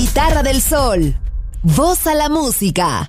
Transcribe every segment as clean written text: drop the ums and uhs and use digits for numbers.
Guitarra del Sol. Voz a la música.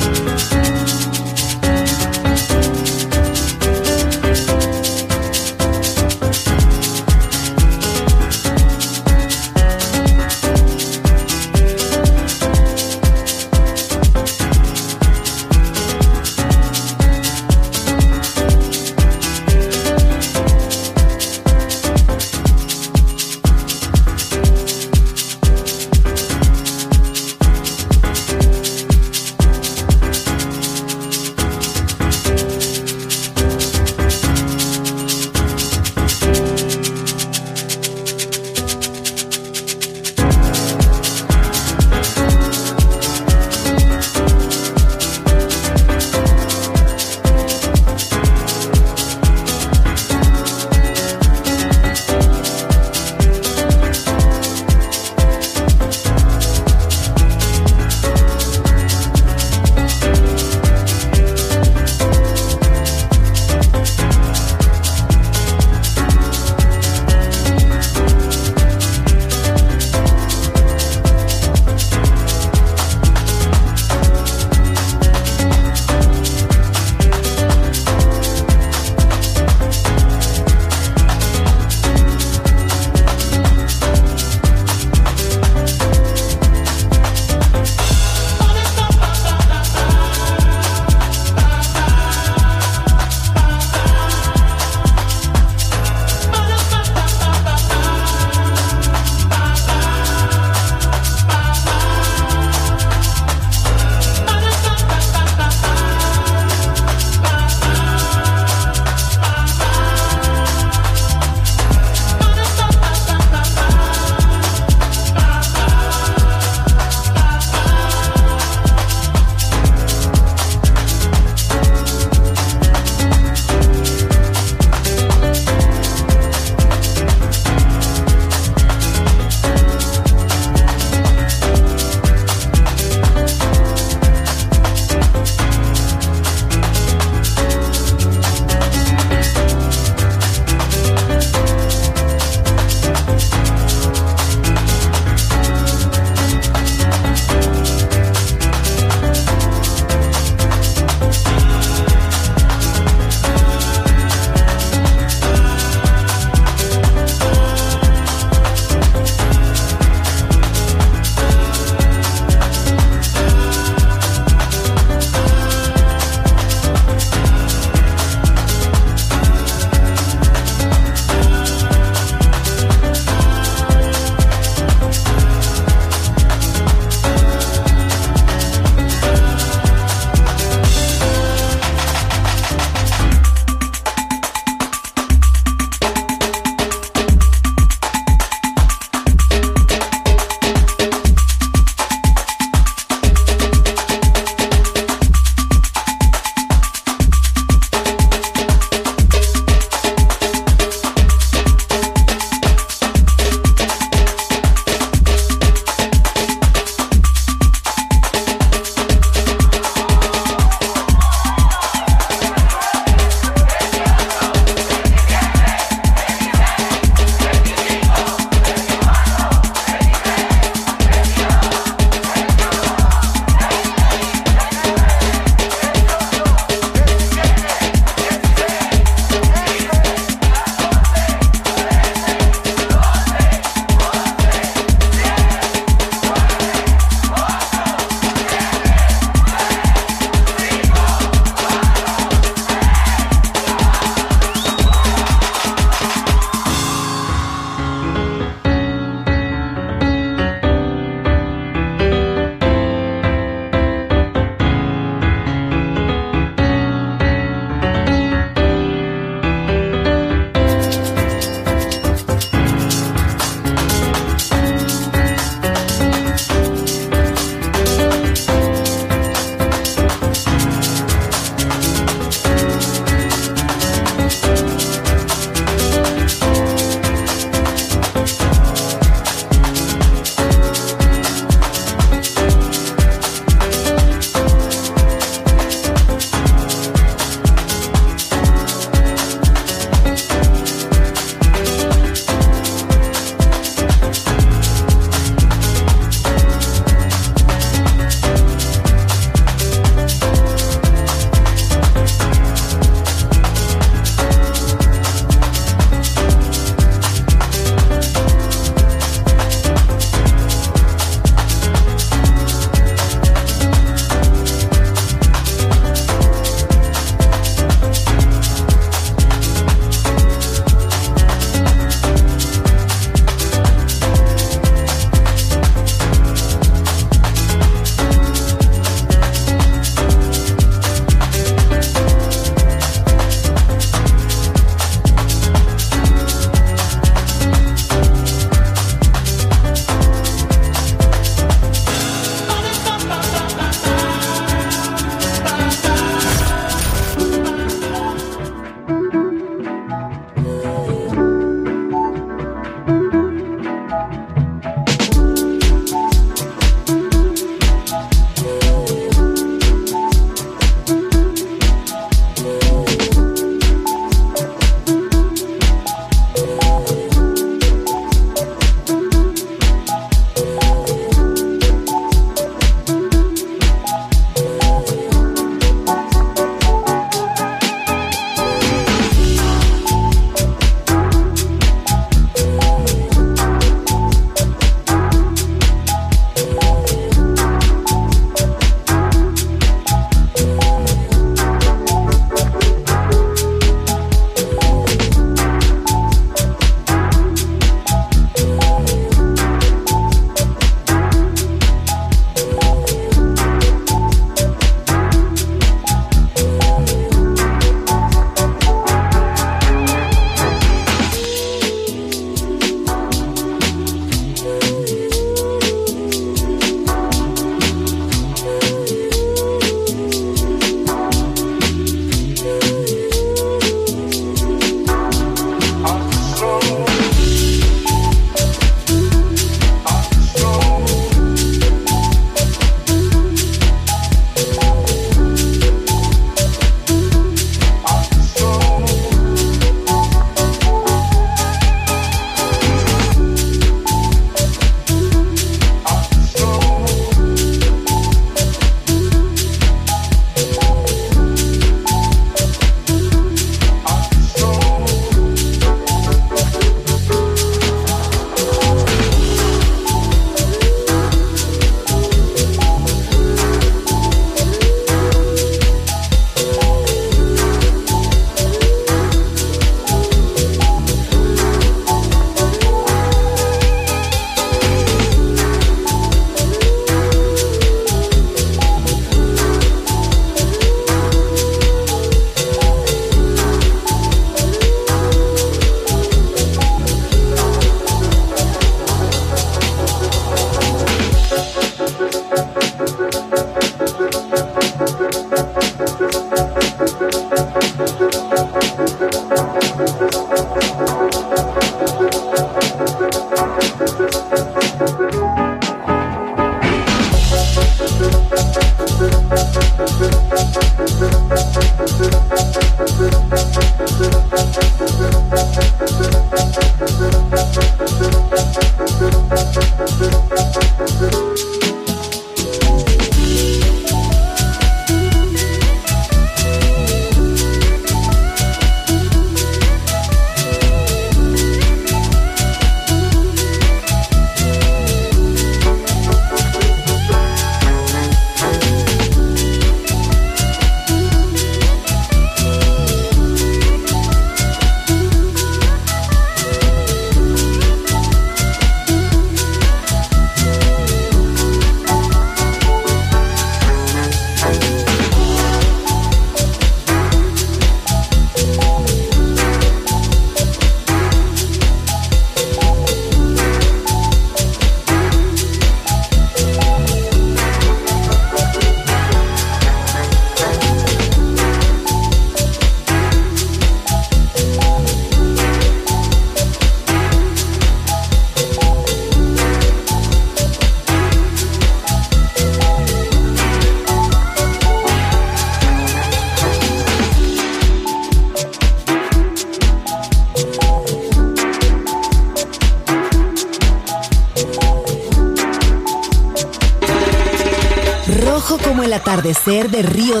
Rojo como el atardecer de Río